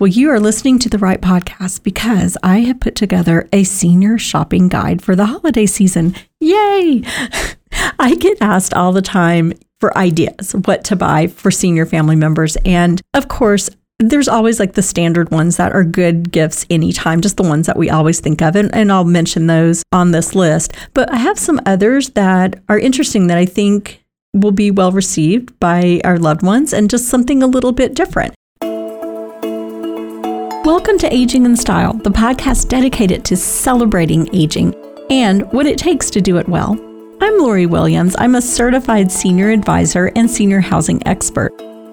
Well, you are listening to the right podcast because I have put together a senior shopping guide for the holiday season. Yay! I get asked all the time for ideas, what to buy for senior family members. And of course, there's always like the standard ones that are good gifts anytime, just the ones that we always think of. And I'll mention those on this list. But I have some others that are interesting that I think will be well received by our loved ones and just something a little bit different. Welcome to Aging in Style, the podcast dedicated to celebrating aging and what it takes to do it well. I'm Lori Williams. I'm a certified senior advisor and senior housing expert.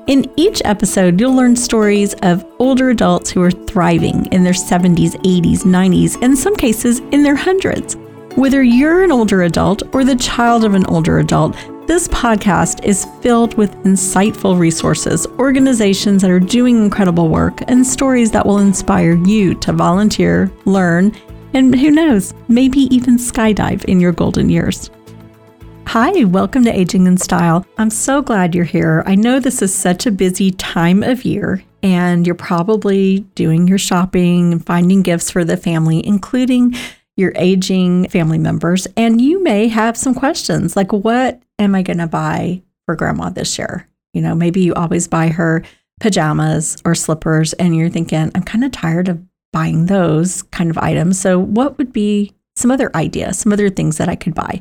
In each episode, you'll learn stories of older adults who are thriving in their 70s, 80s, 90s, and in some cases in their hundreds. Whether you're an older adult or the child of an older adult, this podcast is filled with insightful resources, organizations that are doing incredible work, and stories that will inspire you to volunteer, learn, and who knows, maybe even skydive in your golden years. Hi, welcome to Aging in Style. I'm so glad you're here. I know this is such a busy time of year, and you're probably doing your shopping and finding gifts for the family, including your aging family members, and you may have some questions like, what am I going to buy for grandma this year? You know, maybe you always buy her pajamas or slippers, and you're thinking, I'm kind of tired of buying those kind of items. So what would be some other ideas, some other things that I could buy?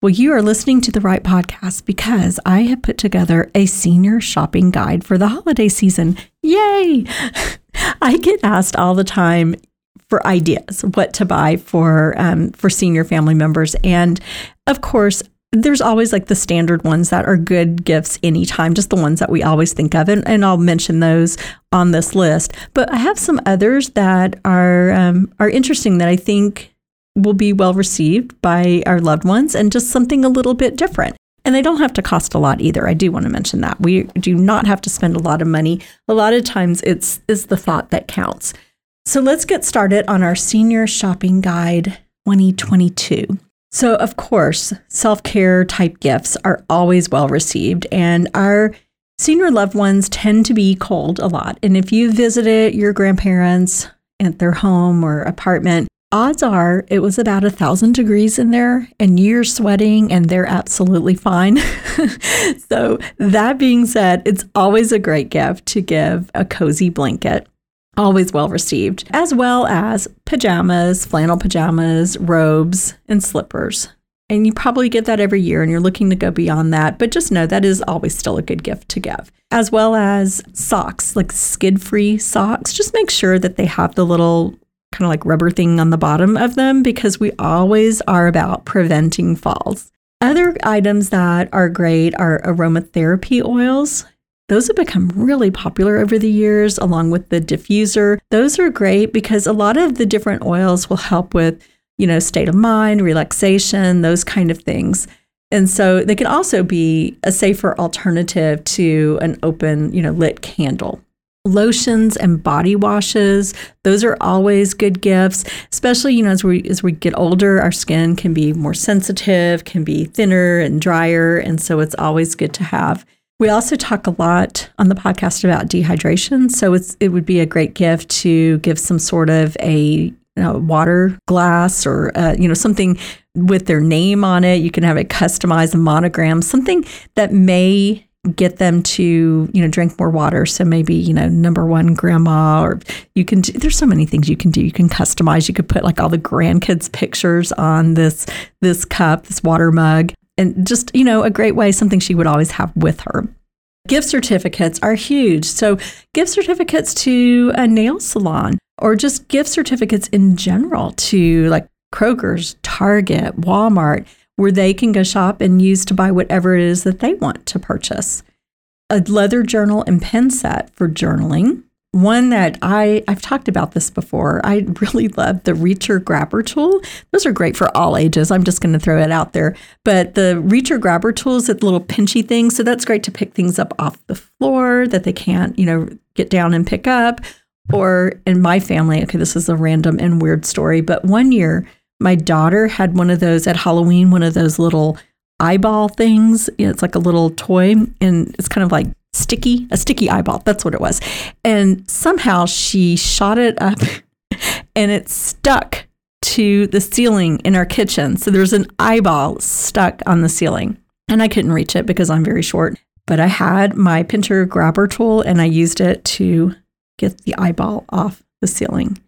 Well, you are listening to the right podcast because I have put together a senior shopping guide for the holiday season. Yay! I get asked all the time for ideas, what to buy for senior family members. And of course, there's always like the standard ones that are good gifts anytime, just the ones that we always think of. And I'll mention those on this list. But I have some others that are interesting that I think will be well received by our loved ones and just something a little bit different. And they don't have to cost a lot either. I do want to mention that. We do not have to spend a lot of money. A lot of times it's the thought that counts. So let's get started on our Senior Shopping Guide 2022. So of course, self-care type gifts are always well received, and our senior loved ones tend to be cold a lot. And if you visited your grandparents at their home or apartment, odds are it was about 1,000 degrees in there and you're sweating and they're absolutely fine. So that being said, it's always a great gift to give a cozy blanket. Always well received, as well as pajamas, flannel pajamas, robes, and slippers. And you probably get that every year and you're looking to go beyond that, but just know that is always still a good gift to give. As well as socks, like skid-free socks. Just make sure that they have the little kind of like rubber thing on the bottom of them, because we always are about preventing falls. Other items that are great are aromatherapy oils. Those have become really popular over the years, along with the diffuser. Those are great because a lot of the different oils will help with, you know, state of mind, relaxation, those kind of things. And so they can also be a safer alternative to an open, you know, lit candle. Lotions and body washes, those are always good gifts, especially, you know, as we get older, our skin can be more sensitive, can be thinner and drier, and so it's always good to have. We also talk a lot on the podcast about dehydration, so it would be a great gift to give some sort of a, you know, water glass or you know, something with their name on it. You can have it customized, a monogram, something that may get them to, you know, drink more water. So maybe, you know, number one grandma, or you can do, there's so many things you can do. You can customize. You could put like all the grandkids' pictures on this cup, this water mug. And just, you know, a great way, something she would always have with her. Gift certificates are huge. So gift certificates to a nail salon, or just gift certificates in general to like Kroger's, Target, Walmart, where they can go shop and use to buy whatever it is that they want to purchase. A leather journal and pen set for journaling. One that I've talked about this before. I really love the Reacher Grabber Tool. Those are great for all ages. I'm just going to throw it out there. But the Reacher Grabber Tool is a little pinchy thing. So that's great to pick things up off the floor that they can't, you know, get down and pick up. Or in my family, okay, this is a random and weird story, but one year my daughter had one of those at Halloween, one of those little eyeball things. You know, it's like a little toy and it's kind of like a sticky eyeball. That's what it was. And somehow she shot it up and it stuck to the ceiling in our kitchen. So there's an eyeball stuck on the ceiling and I couldn't reach it because I'm very short, but I had my pincher grabber tool and I used it to get the eyeball off the ceiling.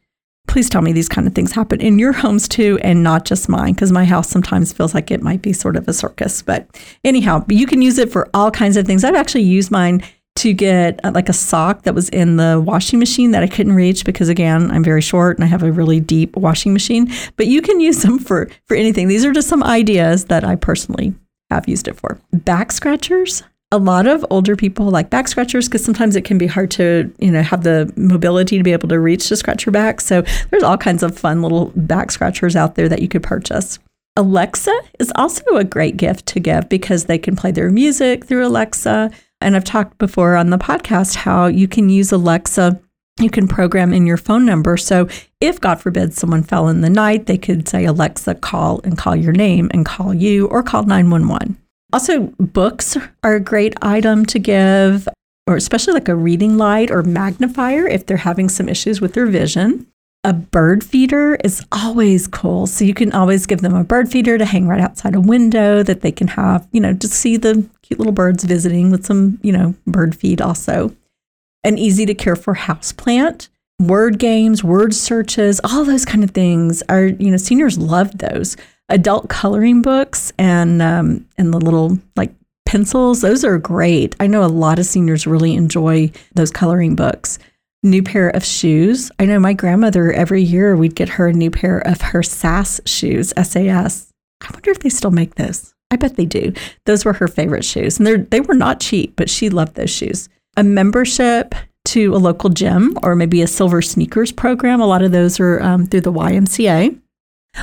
Please tell me these kind of things happen in your homes too and not just mine, because my house sometimes feels like it might be sort of a circus. But anyhow, you can use it for all kinds of things. I've actually used mine to get like a sock that was in the washing machine that I couldn't reach because, again, I'm very short and I have a really deep washing machine. But you can use them for anything. These are just some ideas that I personally have used it for. Back scratchers. A lot of older people like back scratchers because sometimes it can be hard to, have the mobility to be able to reach to scratch your back. So there's all kinds of fun little back scratchers out there that you could purchase. Alexa is also a great gift to give because they can play their music through Alexa. And I've talked before on the podcast how you can use Alexa. You can program in your phone number. So if, God forbid, someone fell in the night, they could say, Alexa, call, and call your name and call you, or call 911. Also, books are a great item to give, or especially like a reading light or magnifier if they're having some issues with their vision. A bird feeder is always cool. So you can always give them a bird feeder to hang right outside a window that they can have, to see the cute little birds visiting with some, bird feed also. An easy to care for houseplant, word games, word searches, all those kind of things are, seniors love those. Adult coloring books and the little like pencils, those are great. I know a lot of seniors really enjoy those coloring books. New pair of shoes. I know my grandmother, every year we'd get her a new pair of her SAS shoes, SAS. I wonder if they still make those. I bet they do. Those were her favorite shoes. And they were not cheap, but she loved those shoes. A membership to a local gym or maybe a silver sneakers program. A lot of those are through the YMCA.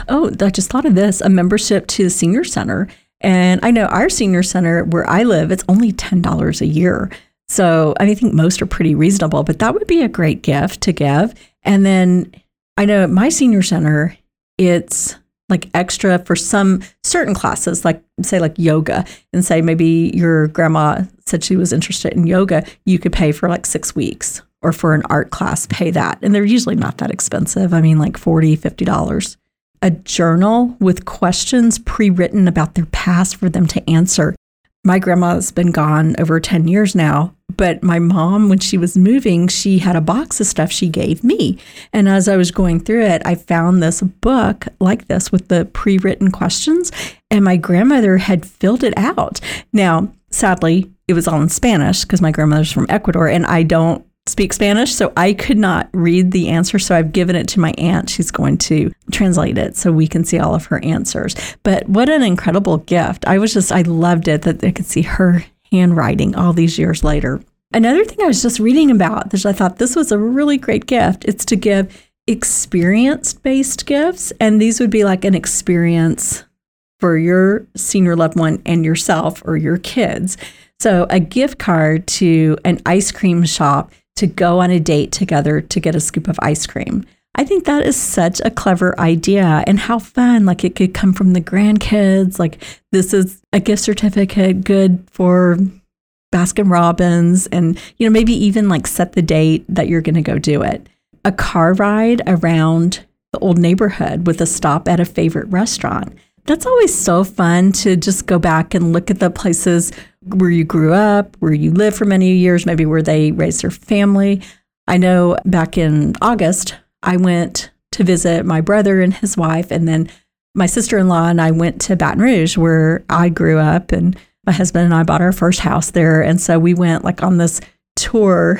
Oh, I just thought of this, a membership to the senior center. And I know our senior center where I live, it's only $10 a year. So I think most are pretty reasonable, but that would be a great gift to give. And then I know at my senior center, it's like extra for some certain classes, like say like yoga, and say maybe your grandma said she was interested in yoga, you could pay for like 6 weeks, or for an art class, pay that. And they're usually not that expensive. I mean, like $40, $50. A journal with questions pre-written about their past for them to answer. My grandma's been gone over 10 years now, but my mom, when she was moving, she had a box of stuff she gave me. And as I was going through it, I found this book like this with the pre-written questions, and my grandmother had filled it out. Now, sadly, it was all in Spanish because my grandmother's from Ecuador, and I don't speak Spanish, so I could not read the answer. So I've given it to my aunt. She's going to translate it so we can see all of her answers. But what an incredible gift. I loved it that I could see her handwriting all these years later. Another thing I was just reading about, which I thought this was a really great gift, it's to give experience-based gifts. And these would be like an experience for your senior loved one and yourself or your kids. So a gift card to an ice cream shop to go on a date together to get a scoop of ice cream. I think that is such a clever idea, and how fun, like it could come from the grandkids, like this is a gift certificate good for Baskin Robbins, and maybe even like set the date that you're going to go do it. A car ride around the old neighborhood with a stop at a favorite restaurant. That's always so fun to just go back and look at the places where you grew up, where you lived for many years, maybe where they raised their family. I know back in August, I went to visit my brother and his wife, and then my sister-in-law and I went to Baton Rouge, where I grew up, and my husband and I bought our first house there. And so we went like on this tour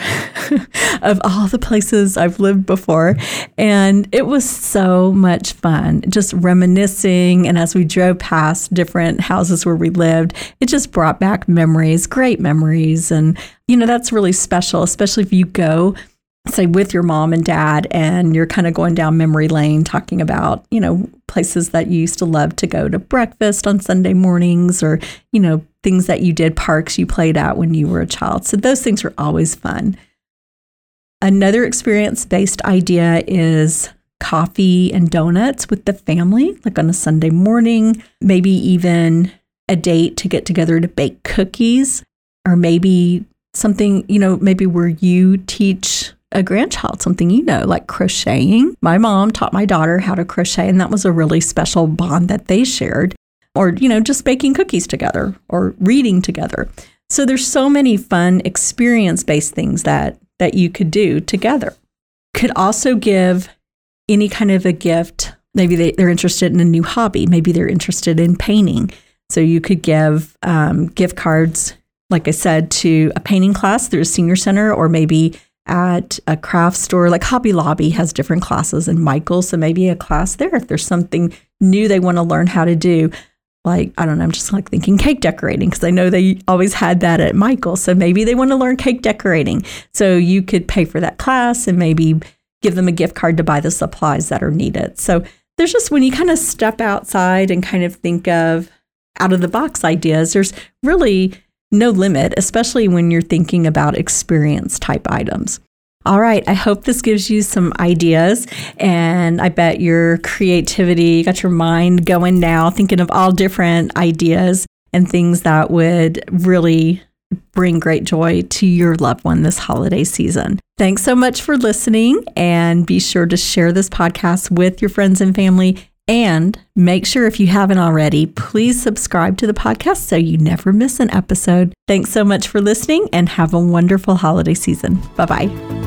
of all the places I've lived before. And it was so much fun, just reminiscing. And as we drove past different houses where we lived, it just brought back memories, great memories. And, that's really special, especially if you go, say, with your mom and dad, and you're kind of going down memory lane talking about, places that you used to love to go to breakfast on Sunday mornings, or, things that you did, parks you played at when you were a child. So those things are always fun. Another experience-based idea is coffee and donuts with the family, like on a Sunday morning, maybe even a date to get together to bake cookies, or maybe something, you know, maybe where you teach a grandchild something, you know, like crocheting. My mom taught my daughter how to crochet, and that was a really special bond that they shared. Or, you know, just baking cookies together or reading together. So there's so many fun experience-based things that you could do together. Could also give any kind of a gift. Maybe they're interested in a new hobby. Maybe they're interested in painting. So you could give gift cards, like I said, to a painting class through a senior center, or maybe at a craft store, like Hobby Lobby has different classes, and Michaels. So maybe a class there if there's something new they want to learn how to do. Like, I don't know, I'm just like thinking cake decorating, because I know they always had that at Michaels. So maybe they want to learn cake decorating. So you could pay for that class and maybe give them a gift card to buy the supplies that are needed. So there's just, when you kind of step outside and kind of think of out of the box ideas, there's really no limit, especially when you're thinking about experience type items. All right, I hope this gives you some ideas, and I bet your creativity, you got your mind going now, thinking of all different ideas and things that would really bring great joy to your loved one this holiday season. Thanks so much for listening, and be sure to share this podcast with your friends and family. And make sure, if you haven't already, please subscribe to the podcast so you never miss an episode. Thanks so much for listening, and have a wonderful holiday season. Bye-bye.